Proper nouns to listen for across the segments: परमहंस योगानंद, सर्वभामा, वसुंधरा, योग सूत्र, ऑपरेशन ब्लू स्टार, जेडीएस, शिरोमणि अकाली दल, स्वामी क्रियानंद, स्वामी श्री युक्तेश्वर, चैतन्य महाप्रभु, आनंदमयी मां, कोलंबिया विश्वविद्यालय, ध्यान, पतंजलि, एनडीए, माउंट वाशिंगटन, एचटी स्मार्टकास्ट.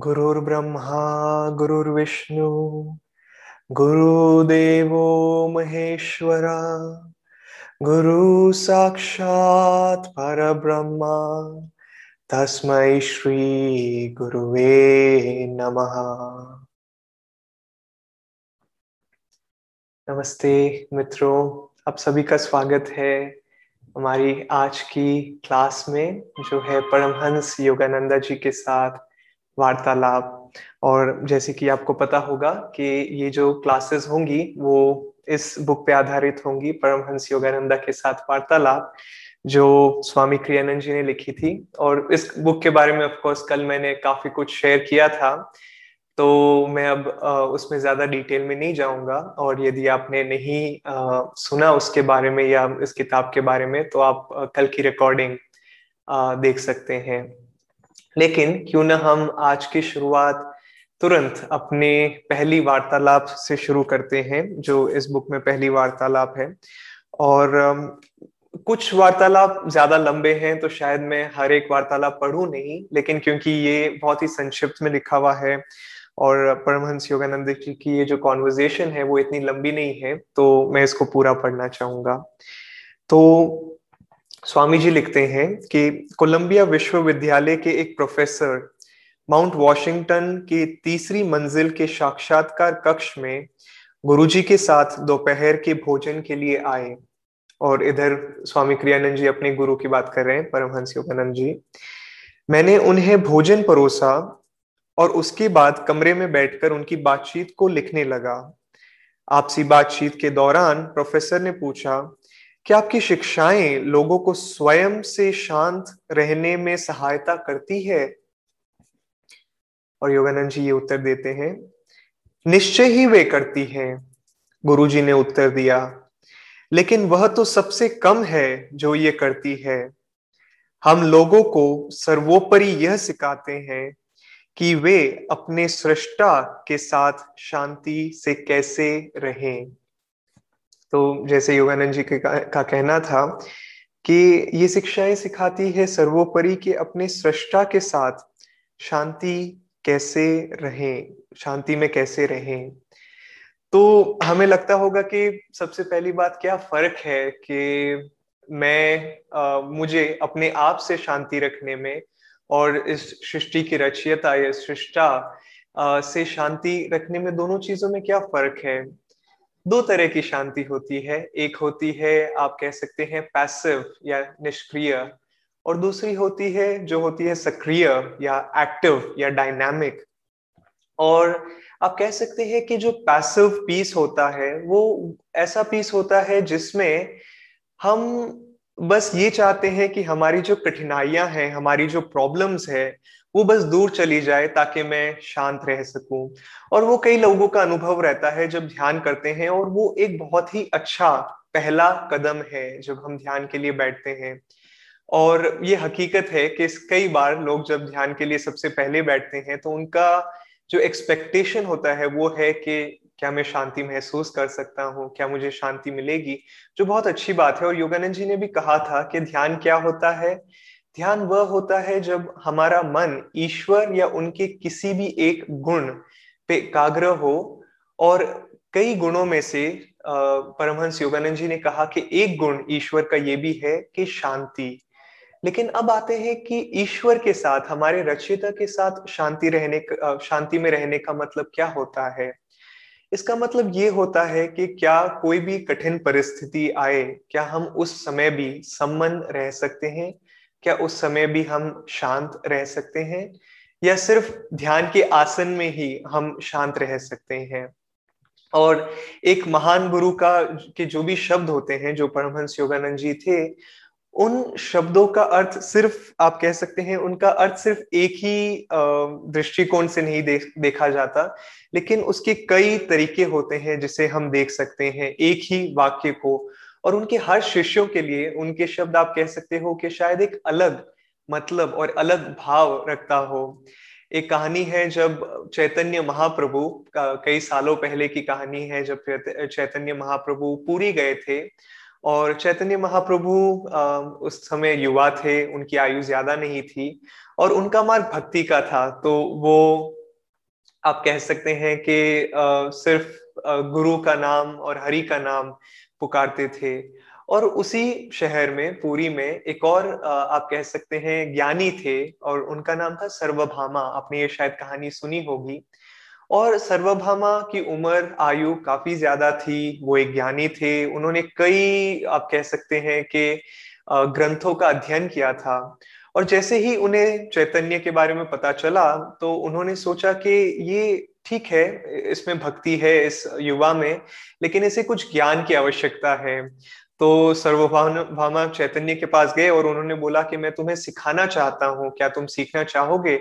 गुरुर्ब्रह्मा गुरुर्विष्णु गुरुदेवो महेश्वरा गुरु साक्षात परब्रह्मा तस्मै श्री गुरुवे नमः। नमस्ते मित्रों, आप सभी का स्वागत है हमारी आज की क्लास में जो है परमहंस योगानंद जी के साथ वार्तालाप। और जैसे कि आपको पता होगा कि ये जो क्लासेस होंगी वो इस बुक पे आधारित होंगी, परमहंस योगानंद के साथ वार्तालाप, जो स्वामी क्रियानंद जी ने लिखी थी। और इस बुक के बारे में ऑफ कोर्स कल मैंने काफी कुछ शेयर किया था, तो मैं अब उसमें ज्यादा डिटेल में नहीं जाऊंगा। और यदि आपने नहीं सुना उसके बारे में या इस किताब के बारे में, तो आप कल की रिकॉर्डिंग देख सकते हैं। लेकिन क्यों ना हम आज की शुरुआत तुरंत अपने पहली वार्तालाप से शुरू करते हैं, जो इस बुक में पहली वार्तालाप है। और कुछ वार्तालाप ज्यादा लंबे हैं तो शायद मैं हर एक वार्तालाप पढूं नहीं, लेकिन क्योंकि ये बहुत ही संक्षिप्त में लिखा हुआ है और परमहंस योगानंद जी की ये जो कॉन्वर्जेशन है वो इतनी लंबी नहीं है, तो मैं इसको पूरा पढ़ना चाहूंगा। तो स्वामी जी लिखते हैं कि कोलंबिया विश्वविद्यालय के एक प्रोफेसर माउंट वाशिंगटन की 3री मंजिल के साक्षात्कार कक्ष में गुरुजी के साथ दोपहर के भोजन के लिए आए। और इधर स्वामी क्रियानंद जी अपने गुरु की बात कर रहे हैं, परमहंस योगानंद जी। मैंने उन्हें भोजन परोसा और उसके बाद कमरे में बैठकर उनकी बातचीत को लिखने लगा। आपसी बातचीत के दौरान प्रोफेसर ने पूछा, क्या आपकी शिक्षाएं लोगों को स्वयं से शांत रहने में सहायता करती है? और योगानंद जी ये उत्तर देते हैं, निश्चय ही वे करती हैं, गुरुजी ने उत्तर दिया। लेकिन वह तो सबसे कम है जो ये करती है। हम लोगों को सर्वोपरि यह सिखाते हैं कि वे अपने सृष्टा के साथ शांति से कैसे रहें। तो जैसे योगानंद जी का कहना था कि ये शिक्षाएं सिखाती है सर्वोपरि के अपने सृष्टा के साथ शांति कैसे रहें, शांति में कैसे रहें। तो हमें लगता होगा कि सबसे पहली बात क्या फर्क है कि मैं मुझे अपने आप से शांति रखने में और इस सृष्टि की रचयिता या सृष्टा से शांति रखने में, दोनों चीजों में क्या फर्क है? दो तरह की शांति होती है। एक होती है आप कह सकते हैं पैसिव या निष्क्रिय, और दूसरी होती है जो होती है सक्रिय या एक्टिव या डायनामिक। और आप कह सकते हैं कि जो पैसिव पीस होता है वो ऐसा पीस होता है जिसमें हम बस ये चाहते हैं कि हमारी जो कठिनाइयां हैं, हमारी जो प्रॉब्लम्स है, वो बस दूर चली जाए ताकि मैं शांत रह सकूं। और वो कई लोगों का अनुभव रहता है जब ध्यान करते हैं, और वो एक बहुत ही अच्छा पहला कदम है जब हम ध्यान के लिए बैठते हैं। और ये हकीकत है कि कई बार लोग जब ध्यान के लिए सबसे पहले बैठते हैं तो उनका जो एक्सपेक्टेशन होता है वो है कि क्या मैं शांति महसूस कर सकता हूँ, क्या मुझे शांति मिलेगी, जो बहुत अच्छी बात है। और योगानंद जी ने भी कहा था कि ध्यान क्या होता है? ध्यान वह होता है जब हमारा मन ईश्वर या उनके किसी भी एक गुण पे एकाग्र हो। और कई गुणों में से परमहंस योगानंद जी ने कहा कि एक गुण ईश्वर का ये भी है कि शांति। लेकिन अब आते हैं कि ईश्वर के साथ, हमारे रचयिता के साथ शांति में रहने का मतलब क्या होता है? इसका मतलब ये होता है कि क्या कोई भी कठिन परिस्थिति आए, क्या हम उस समय भी सम्मन रह सकते हैं, क्या उस समय भी हम शांत रह सकते हैं, या सिर्फ ध्यान के आसन में ही हम शांत रह सकते हैं? और एक महान गुरु के जो भी शब्द होते हैं, जो परमहंस योगानंद जी थे, उन शब्दों का अर्थ सिर्फ, आप कह सकते हैं, उनका अर्थ सिर्फ एक ही दृष्टिकोण से नहीं देखा जाता, लेकिन उसके कई तरीके होते हैं जिसे हम देख सकते हैं एक ही वाक्य को। और उनके हर शिष्यों के लिए उनके शब्द, आप कह सकते हो कि शायद एक अलग मतलब और अलग भाव रखता हो। एक कहानी है जब चैतन्य महाप्रभु, कई सालों पहले की कहानी है, जब चैतन्य महाप्रभु पुरी गए थे। और चैतन्य महाप्रभु उस समय युवा थे, उनकी आयु ज्यादा नहीं थी। और उनका मार्ग भक्ति का था। तो वो आप कह सकते हैं कि सिर्फ गुरु का नाम और हरि का नाम पुकारते थे। और उसी शहर में पुरी में एक और आप कह सकते हैं ज्ञानी थे और उनका नाम था सर्वभामा। आपने ये शायद कहानी सुनी होगी। और सर्वभामा की उम्र आयु काफी ज्यादा थी, वो एक ज्ञानी थे। उन्होंने कई आप कह सकते हैं कि ग्रंथों का अध्ययन किया था। और जैसे ही उन्हें चैतन्य के बारे में पता चला तो उन्होंने सोचा कि ये ठीक है, इसमें भक्ति है इस युवा में, लेकिन इसे कुछ ज्ञान की आवश्यकता है। तो सर्वभामा चैतन्य के पास गए और उन्होंने बोला कि मैं तुम्हें सिखाना चाहता हूँ, क्या तुम सीखना चाहोगे?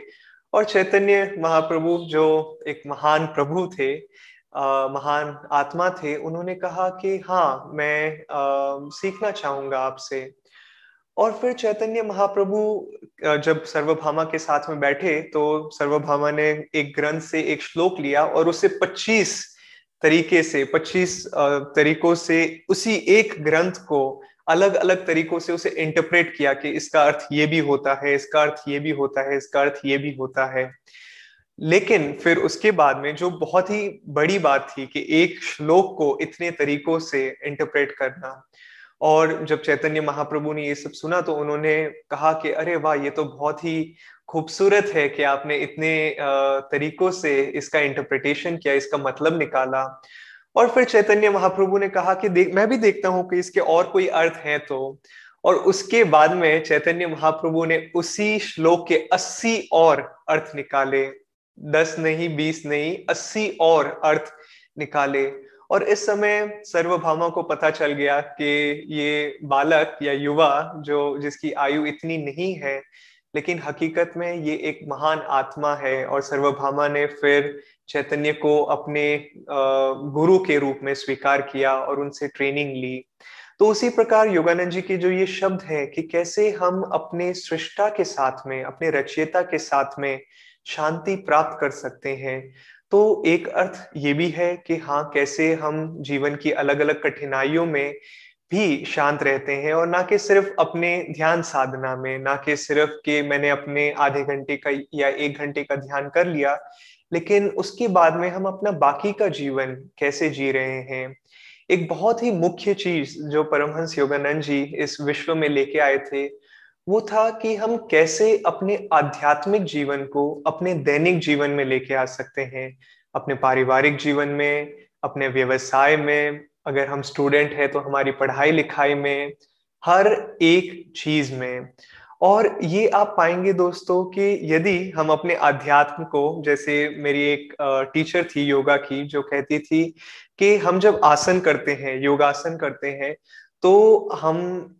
और चैतन्य महाप्रभु जो एक महान प्रभु थे, महान आत्मा थे, उन्होंने कहा कि हाँ, मैं सीखना चाहूंगा आपसे। और फिर चैतन्य महाप्रभु जब सर्वभामा के साथ में बैठे तो सर्वभामा ने एक ग्रंथ से एक श्लोक लिया और उसे 25 तरीकों से उसी एक ग्रंथ को अलग अलग तरीकों से उसे इंटरप्रेट किया कि इसका अर्थ ये भी होता है, इसका अर्थ ये भी होता है, इसका अर्थ ये भी होता है। लेकिन फिर उसके बाद में जो बहुत ही बड़ी बात थी कि एक श्लोक को इतने तरीकों से इंटरप्रेट करना। और जब चैतन्य महाप्रभु ने ये सब सुना तो उन्होंने कहा कि अरे वाह, ये तो बहुत ही खूबसूरत है कि आपने इतने तरीकों से इसका इंटरप्रिटेशन किया, इसका मतलब निकाला। और फिर चैतन्य महाप्रभु ने कहा कि मैं भी देखता हूँ कि इसके और कोई अर्थ हैं तो। और उसके बाद में चैतन्य महाप्रभु ने उसी श्लोक के 80 और अर्थ निकाले। 10 नहीं, 20 नहीं, 80 और अर्थ निकाले। और इस समय सर्वभामा को पता चल गया कि ये बालक या युवा जो जिसकी आयु इतनी नहीं है, लेकिन हकीकत में ये एक महान आत्मा है। और सर्वभामा ने फिर चैतन्य को अपने गुरु के रूप में स्वीकार किया और उनसे ट्रेनिंग ली। तो उसी प्रकार योगानंद जी के जो ये शब्द हैं कि कैसे हम अपने सृष्टा के साथ में, अपने रचयिता के साथ में शांति प्राप्त कर सकते हैं, तो एक अर्थ ये भी है कि हाँ, कैसे हम जीवन की अलग अलग कठिनाइयों में भी शांत रहते हैं। और ना कि सिर्फ अपने ध्यान साधना में, ना कि सिर्फ कि मैंने अपने आधे घंटे का या 1 घंटे का ध्यान कर लिया, लेकिन उसके बाद में हम अपना बाकी का जीवन कैसे जी रहे हैं। एक बहुत ही मुख्य चीज जो परमहंस योगानंद जी इस विश्व में लेके आए थे वो था कि हम कैसे अपने आध्यात्मिक जीवन को अपने दैनिक जीवन में लेके आ सकते हैं, अपने पारिवारिक जीवन में, अपने व्यवसाय में, अगर हम स्टूडेंट हैं तो हमारी पढ़ाई लिखाई में, हर एक चीज में। और ये आप पाएंगे दोस्तों कि यदि हम अपने आध्यात्म को, जैसे मेरी एक टीचर थी योगा की जो कहती थी कि हम जब आसन करते हैं, योगासन करते हैं, तो हम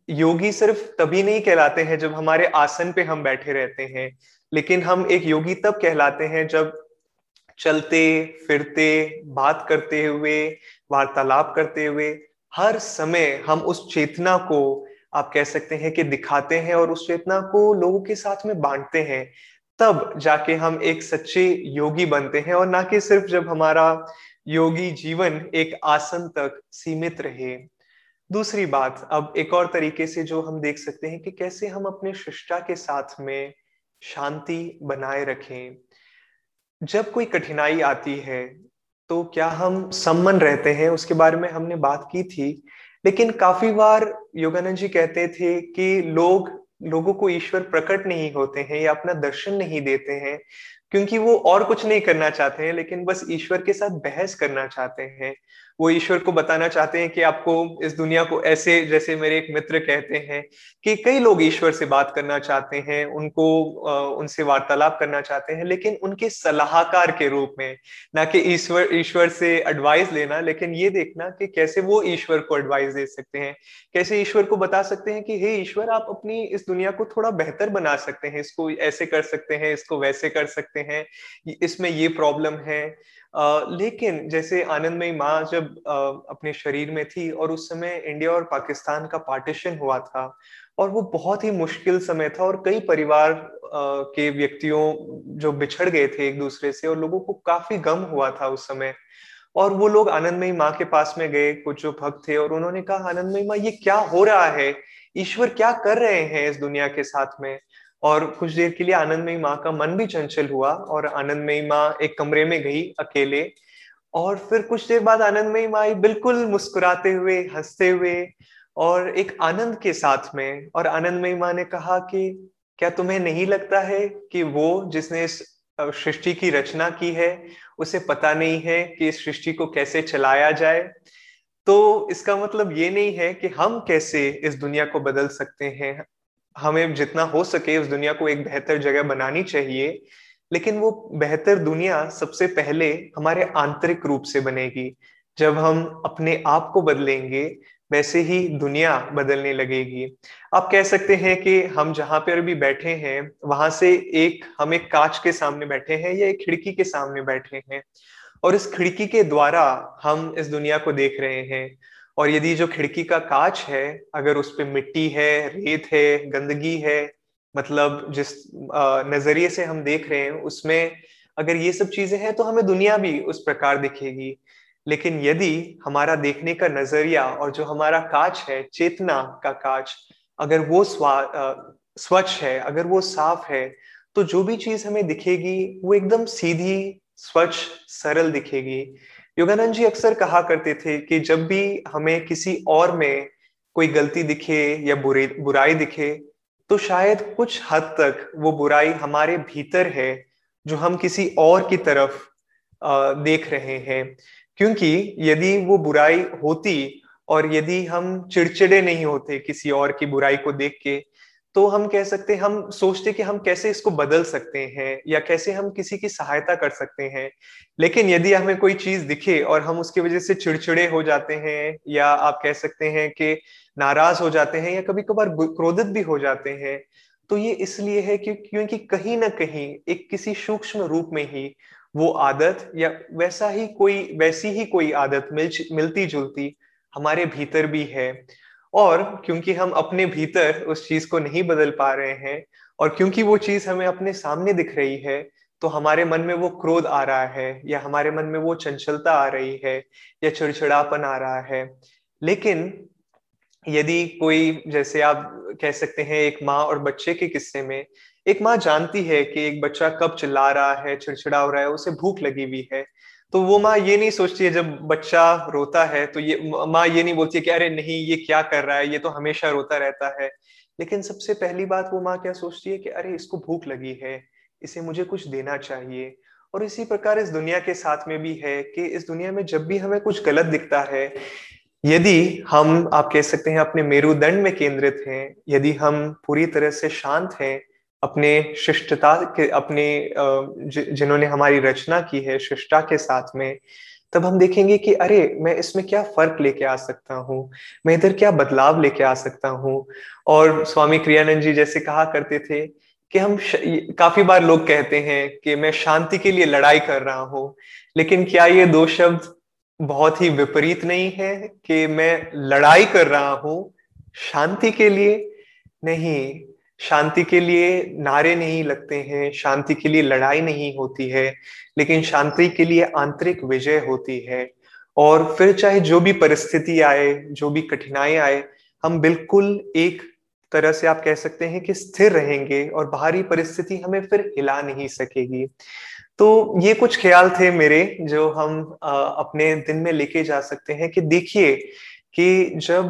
योगी सिर्फ तभी नहीं कहलाते हैं जब हमारे आसन पे हम बैठे रहते हैं, लेकिन हम एक योगी तब कहलाते हैं जब चलते फिरते, बात करते हुए, वार्तालाप करते हुए, हर समय हम उस चेतना को आप कह सकते हैं कि दिखाते हैं और उस चेतना को लोगों के साथ में बांटते हैं। तब जाके हम एक सच्चे योगी बनते हैं, और ना कि सिर्फ जब हमारा योगी जीवन एक आसन तक सीमित रहे। दूसरी बात, अब एक और तरीके से जो हम देख सकते हैं कि कैसे हम अपने शिष्टा के साथ में शांति बनाए रखें। जब कोई कठिनाई आती है तो क्या हम सम्मन रहते हैं, उसके बारे में हमने बात की थी। लेकिन काफी बार योगानंद जी कहते थे कि लोगों को ईश्वर प्रकट नहीं होते हैं या अपना दर्शन नहीं देते हैं क्योंकि वो और कुछ नहीं करना चाहते हैं, लेकिन बस ईश्वर के साथ बहस करना चाहते हैं। वो ईश्वर को बताना चाहते हैं कि आपको इस दुनिया को ऐसे, जैसे मेरे एक मित्र कहते हैं कि कई लोग ईश्वर से बात करना चाहते हैं, उनको उनसे वार्तालाप करना चाहते हैं, लेकिन उनके सलाहकार के रूप में, ना कि ईश्वर से एडवाइस लेना, लेकिन ये देखना कि कैसे वो ईश्वर को एडवाइस दे सकते हैं, कैसे ईश्वर को बता सकते हैं कि हे ईश्वर, आप अपनी इस दुनिया को थोड़ा बेहतर बना सकते हैं, इसको ऐसे कर सकते हैं, इसको वैसे कर सकते हैं, इसमें ये प्रॉब्लम है। लेकिन जैसे आनंदमयी मां जब अपने शरीर में थी और उस समय इंडिया और पाकिस्तान का पार्टीशन हुआ था और वो बहुत ही मुश्किल समय था और कई परिवार के व्यक्तियों जो बिछड़ गए थे एक दूसरे से और लोगों को काफी गम हुआ था उस समय। और वो लोग आनंदमयी माँ के पास में गए, कुछ जो भक्त थे, और उन्होंने कहा आनंदमयी माँ, ये क्या हो रहा है, ईश्वर क्या कर रहे हैं इस दुनिया के साथ में? और कुछ देर के लिए आनंदमयी मां का मन भी चंचल हुआ और आनंदमयी मां एक कमरे में गई अकेले, और फिर कुछ देर बाद आनंदमयी मां बिल्कुल मुस्कुराते हुए, हंसते हुए और एक आनंद के साथ में, और आनंदमयी मां ने कहा कि क्या तुम्हें नहीं लगता है कि वो जिसने इस सृष्टि की रचना की है उसे पता नहीं है कि इस सृष्टि को कैसे चलाया जाए? तो इसका मतलब ये नहीं है कि हम कैसे इस दुनिया को बदल सकते हैं, हमें जितना हो सके उस दुनिया को एक बेहतर जगह बनानी चाहिए, लेकिन वो बेहतर दुनिया सबसे पहले हमारे आंतरिक रूप से बनेगी। जब हम अपने आप को बदलेंगे वैसे ही दुनिया बदलने लगेगी। आप कह सकते हैं कि हम जहाँ पर भी बैठे हैं वहां से हम एक कांच के सामने बैठे हैं या एक खिड़की के सामने बैठे हैं, और इस खिड़की के द्वारा हम इस दुनिया को देख रहे हैं। और यदि जो खिड़की का कांच है अगर उस पे मिट्टी है, रेत है, गंदगी है, मतलब जिस नजरिए से हम देख रहे हैं उसमें अगर ये सब चीजें हैं तो हमें दुनिया भी उस प्रकार दिखेगी। लेकिन यदि हमारा देखने का नजरिया और जो हमारा कांच है, चेतना का कांच, अगर वो स्वच्छ है, अगर वो साफ है, तो जो भी चीज हमें दिखेगी वो एकदम सीधी, स्वच्छ, सरल दिखेगी। योगानंद जी अक्सर कहा करते थे कि जब भी हमें किसी और में कोई गलती दिखे या बुराई दिखे तो शायद कुछ हद तक वो बुराई हमारे भीतर है जो हम किसी और की तरफ देख रहे हैं, क्योंकि यदि वो बुराई होती और यदि हम चिड़चिड़े नहीं होते किसी और की बुराई को देख के तो हम कह सकते, हम सोचते कि हम कैसे इसको बदल सकते हैं या कैसे हम किसी की सहायता कर सकते हैं। लेकिन यदि हमें कोई चीज दिखे और हम उसकी वजह से चिड़चिड़े हो जाते हैं या आप कह सकते हैं कि नाराज हो जाते हैं या कभी कभार क्रोधित भी हो जाते हैं, तो ये इसलिए है क्योंकि कहीं ना कहीं एक किसी सूक्ष्म रूप में ही वो आदत या वैसी ही कोई आदत मिलती जुलती हमारे भीतर भी है। और क्योंकि हम अपने भीतर उस चीज को नहीं बदल पा रहे हैं और क्योंकि वो चीज हमें अपने सामने दिख रही है तो हमारे मन में वो क्रोध आ रहा है या हमारे मन में वो चंचलता आ रही है या चिड़चिड़ापन आ रहा है। लेकिन यदि कोई, जैसे आप कह सकते हैं एक माँ और बच्चे के किस्से में, एक माँ जानती है कि एक बच्चा कब चिल्ला रहा है, चिड़चिड़ा हो रहा है, उसे भूख लगी हुई है, तो वो माँ ये नहीं सोचती है, जब बच्चा रोता है तो ये माँ ये नहीं बोलती है कि अरे नहीं ये क्या कर रहा है, ये तो हमेशा रोता रहता है। लेकिन सबसे पहली बात वो माँ क्या सोचती है कि अरे इसको भूख लगी है, इसे मुझे कुछ देना चाहिए। और इसी प्रकार इस दुनिया के साथ में भी है कि इस दुनिया में जब भी हमें कुछ गलत दिखता है, यदि हम, आप कह सकते हैं, अपने मेरुदंड में केंद्रित हैं, यदि हम पूरी तरह से शांत हैं, अपने शिष्टता के, अपने जिन्होंने हमारी रचना की है शिष्टा के साथ में, तब हम देखेंगे कि अरे मैं इसमें क्या फर्क लेके आ सकता हूँ, मैं इधर क्या बदलाव लेके आ सकता हूँ। और स्वामी क्रियानंद जी जैसे कहा करते थे कि हम काफी बार लोग कहते हैं कि मैं शांति के लिए लड़ाई कर रहा हूँ, लेकिन क्या ये दो शब्द बहुत ही विपरीत नहीं है कि मैं लड़ाई कर रहा हूँ शांति के लिए? नहीं, शांति के लिए नारे नहीं लगते हैं, शांति के लिए लड़ाई नहीं होती है, लेकिन शांति के लिए आंतरिक विजय होती है। और फिर चाहे जो भी परिस्थिति आए, जो भी कठिनाई आए, हम बिल्कुल एक तरह से, आप कह सकते हैं कि, स्थिर रहेंगे और बाहरी परिस्थिति हमें फिर हिला नहीं सकेगी। तो ये कुछ ख्याल थे मेरे जो हम अपने दिन में लेके जा सकते हैं कि देखिए कि जब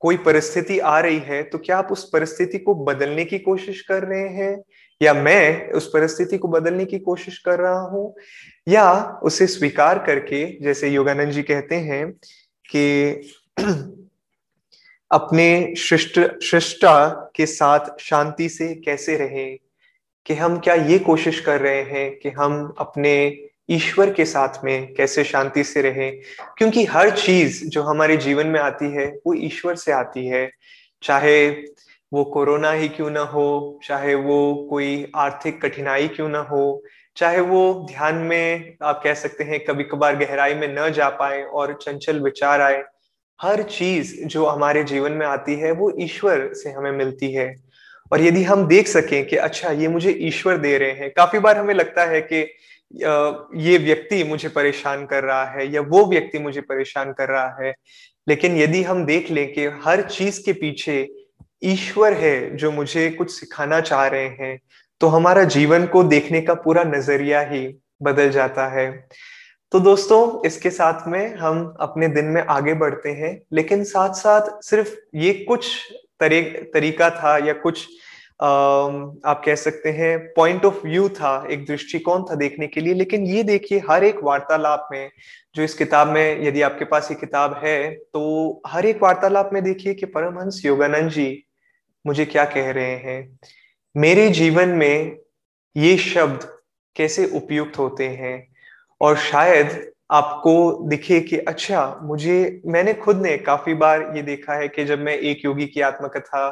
कोई परिस्थिति आ रही है तो क्या आप उस परिस्थिति को बदलने की कोशिश कर रहे हैं, या मैं उस परिस्थिति को बदलने की कोशिश कर रहा हूँ, या उसे स्वीकार करके, जैसे योगानंद जी कहते हैं कि अपने सृष्टा के साथ शांति से कैसे रहें, कि हम क्या ये कोशिश कर रहे हैं कि हम अपने ईश्वर के साथ में कैसे शांति से रहें, क्योंकि हर चीज जो हमारे जीवन में आती है वो ईश्वर से आती है। चाहे वो कोरोना ही क्यों ना हो, चाहे वो कोई आर्थिक कठिनाई क्यों ना हो, चाहे वो ध्यान में, आप कह सकते हैं, कभी कभार गहराई में न जा पाए और चंचल विचार आए, हर चीज जो हमारे जीवन में आती है वो ईश्वर से हमें मिलती है। और यदि हम देख सकें कि अच्छा ये मुझे ईश्वर दे रहे हैं, काफी बार हमें लगता है कि ये व्यक्ति मुझे परेशान कर रहा है या वो व्यक्ति मुझे परेशान कर रहा है, लेकिन यदि हम देख लें कि हर चीज के पीछे ईश्वर है जो मुझे कुछ सिखाना चाह रहे हैं, तो हमारा जीवन को देखने का पूरा नजरिया ही बदल जाता है। तो दोस्तों, इसके साथ में हम अपने दिन में आगे बढ़ते हैं, लेकिन साथ साथ सिर्फ ये कुछ तरीका था या कुछ आप कह सकते हैं पॉइंट ऑफ व्यू था, एक दृष्टिकोण था देखने के लिए, लेकिन ये देखिए हर एक वार्तालाप में जो इस किताब में, यदि आपके पास ये किताब है तो हर एक वार्तालाप में देखिए कि परमहंस योगानंद जी मुझे क्या कह रहे हैं, मेरे जीवन में ये शब्द कैसे उपयुक्त होते हैं। और शायद आपको दिखे कि अच्छा, मैंने खुद ने काफी बार ये देखा है कि जब मैं एक योगी की आत्मकथा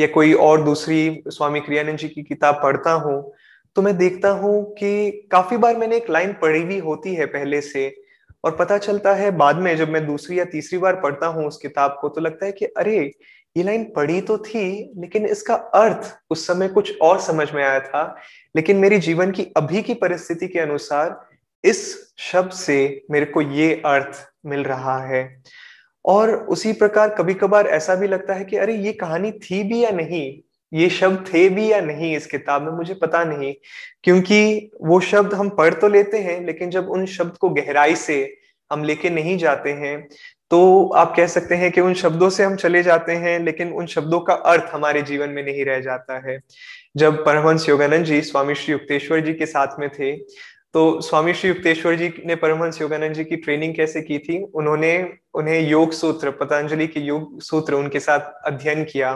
या कोई और दूसरी स्वामी क्रियानंद जी की किताब पढ़ता हूँ तो मैं देखता हूँ कि काफी बार मैंने एक लाइन पढ़ी हुई होती है पहले से, और पता चलता है बाद में जब मैं दूसरी या तीसरी बार पढ़ता हूँ उस किताब को तो लगता है कि अरे, ये लाइन पढ़ी तो थी लेकिन इसका अर्थ उस समय कुछ और समझ में आया था, लेकिन मेरे जीवन की अभी की परिस्थिति के अनुसार इस शब्द से मेरे को ये अर्थ मिल रहा है। और उसी प्रकार कभी कभार ऐसा भी लगता है कि अरे, ये कहानी थी भी या नहीं, ये शब्द थे भी या नहीं इस किताब में, मुझे पता नहीं, क्योंकि वो शब्द हम पढ़ तो लेते हैं लेकिन जब उन शब्द को गहराई से हम लेके नहीं जाते हैं तो आप कह सकते हैं कि उन शब्दों से हम चले जाते हैं, लेकिन उन शब्दों का अर्थ हमारे जीवन में नहीं रह जाता है। जब परमहंस योगानंद जी स्वामी श्री युक्तेश्वर जी के साथ में थे तो स्वामी श्री युक्तेश्वर जी ने परमहंस योगानंद जी की ट्रेनिंग कैसे की थी, उन्होंने उन्हें योग सूत्र, पतंजलि के योग सूत्र उनके साथ अध्ययन किया,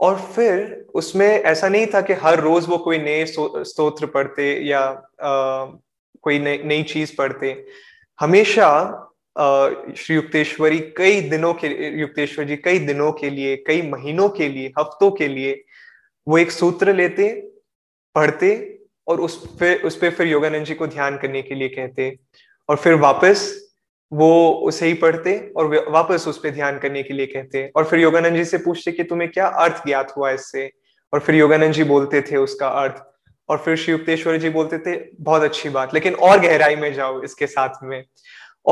और फिर उसमें ऐसा नहीं था कि हर रोज वो कोई नए स्तोत्र पढ़ते या कोई नई चीज पढ़ते। हमेशा श्री युक्तेश्वरी युक्तेश्वर जी कई दिनों के लिए, कई महीनों के लिए, हफ्तों के लिए वो एक सूत्र लेते, पढ़ते और उस पे फिर योगानंद जी को ध्यान करने के लिए कहते, और फिर वापस वो उसे ही पढ़ते और वापस उस पे ध्यान करने के लिए कहते, और फिर योगानंद जी से पूछते कि तुम्हें क्या अर्थ ज्ञात हुआ इससे, और फिर योगानंद जी बोलते थे उसका अर्थ, और फिर श्री युक्तेश्वर जी बोलते थे बहुत अच्छी बात, लेकिन और गहराई में जाओ इसके साथ में।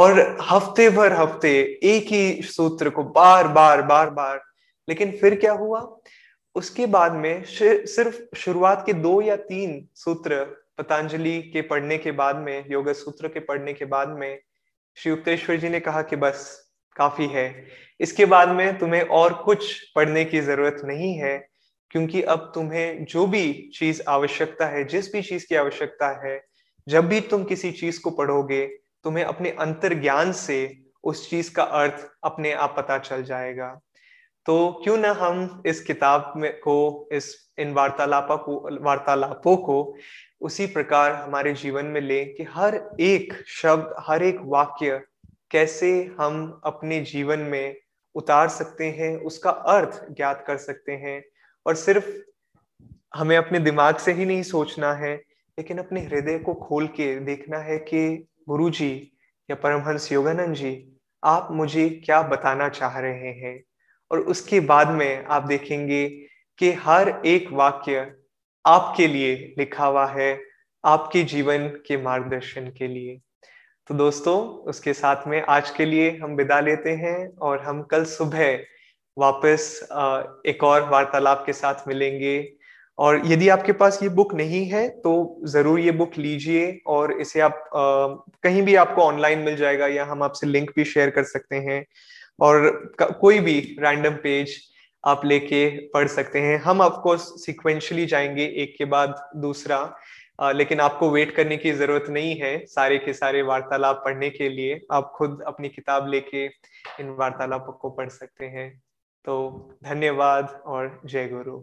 और हफ्ते भर हफ्ते एक ही सूत्र को बार बार, लेकिन फिर क्या हुआ, उसके बाद में सिर्फ शुरुआत के 2 या 3 सूत्र पतंजलि के पढ़ने के बाद में, योग सूत्र के पढ़ने के बाद में श्री युक्तेश्वर जी ने कहा कि बस काफी है, इसके बाद में तुम्हें और कुछ पढ़ने की जरूरत नहीं है, क्योंकि अब तुम्हें जो भी चीज आवश्यकता है, जिस भी चीज की आवश्यकता है, जब भी तुम किसी चीज को पढ़ोगे तुम्हें अपने अंतर्ज्ञान से उस चीज का अर्थ अपने आप पता चल जाएगा। तो क्यों ना हम इस किताब में को, इन वार्तालापों को उसी प्रकार हमारे जीवन में ले कि हर एक शब्द, हर एक वाक्य कैसे हम अपने जीवन में उतार सकते हैं, उसका अर्थ ज्ञात कर सकते हैं। और सिर्फ हमें अपने दिमाग से ही नहीं सोचना है, लेकिन अपने हृदय को खोल के देखना है कि गुरु जी या परमहंस योगानंद जी, आप मुझे क्या बताना चाह रहे हैं। और उसके बाद में आप देखेंगे कि हर एक वाक्य आपके लिए लिखा हुआ है, आपके जीवन के मार्गदर्शन के लिए। तो दोस्तों, उसके साथ में आज के लिए हम विदा लेते हैं, और हम कल सुबह वापस एक और वार्तालाप के साथ मिलेंगे। और यदि आपके पास ये बुक नहीं है तो ज़रूर ये बुक लीजिए, और इसे आप कहीं भी आपको ऑनलाइन मिल जाएगा, या हम आपसे लिंक भी शेयर कर सकते हैं, और कोई भी रैंडम पेज आप लेके पढ़ सकते हैं। हम आपको सिक्वेंशली जाएंगे एक के बाद दूसरा, लेकिन आपको वेट करने की जरूरत नहीं है सारे के सारे वार्तालाप पढ़ने के लिए। आप खुद अपनी किताब लेके इन वार्तालापों को पढ़ सकते हैं। तो धन्यवाद और जय गुरु।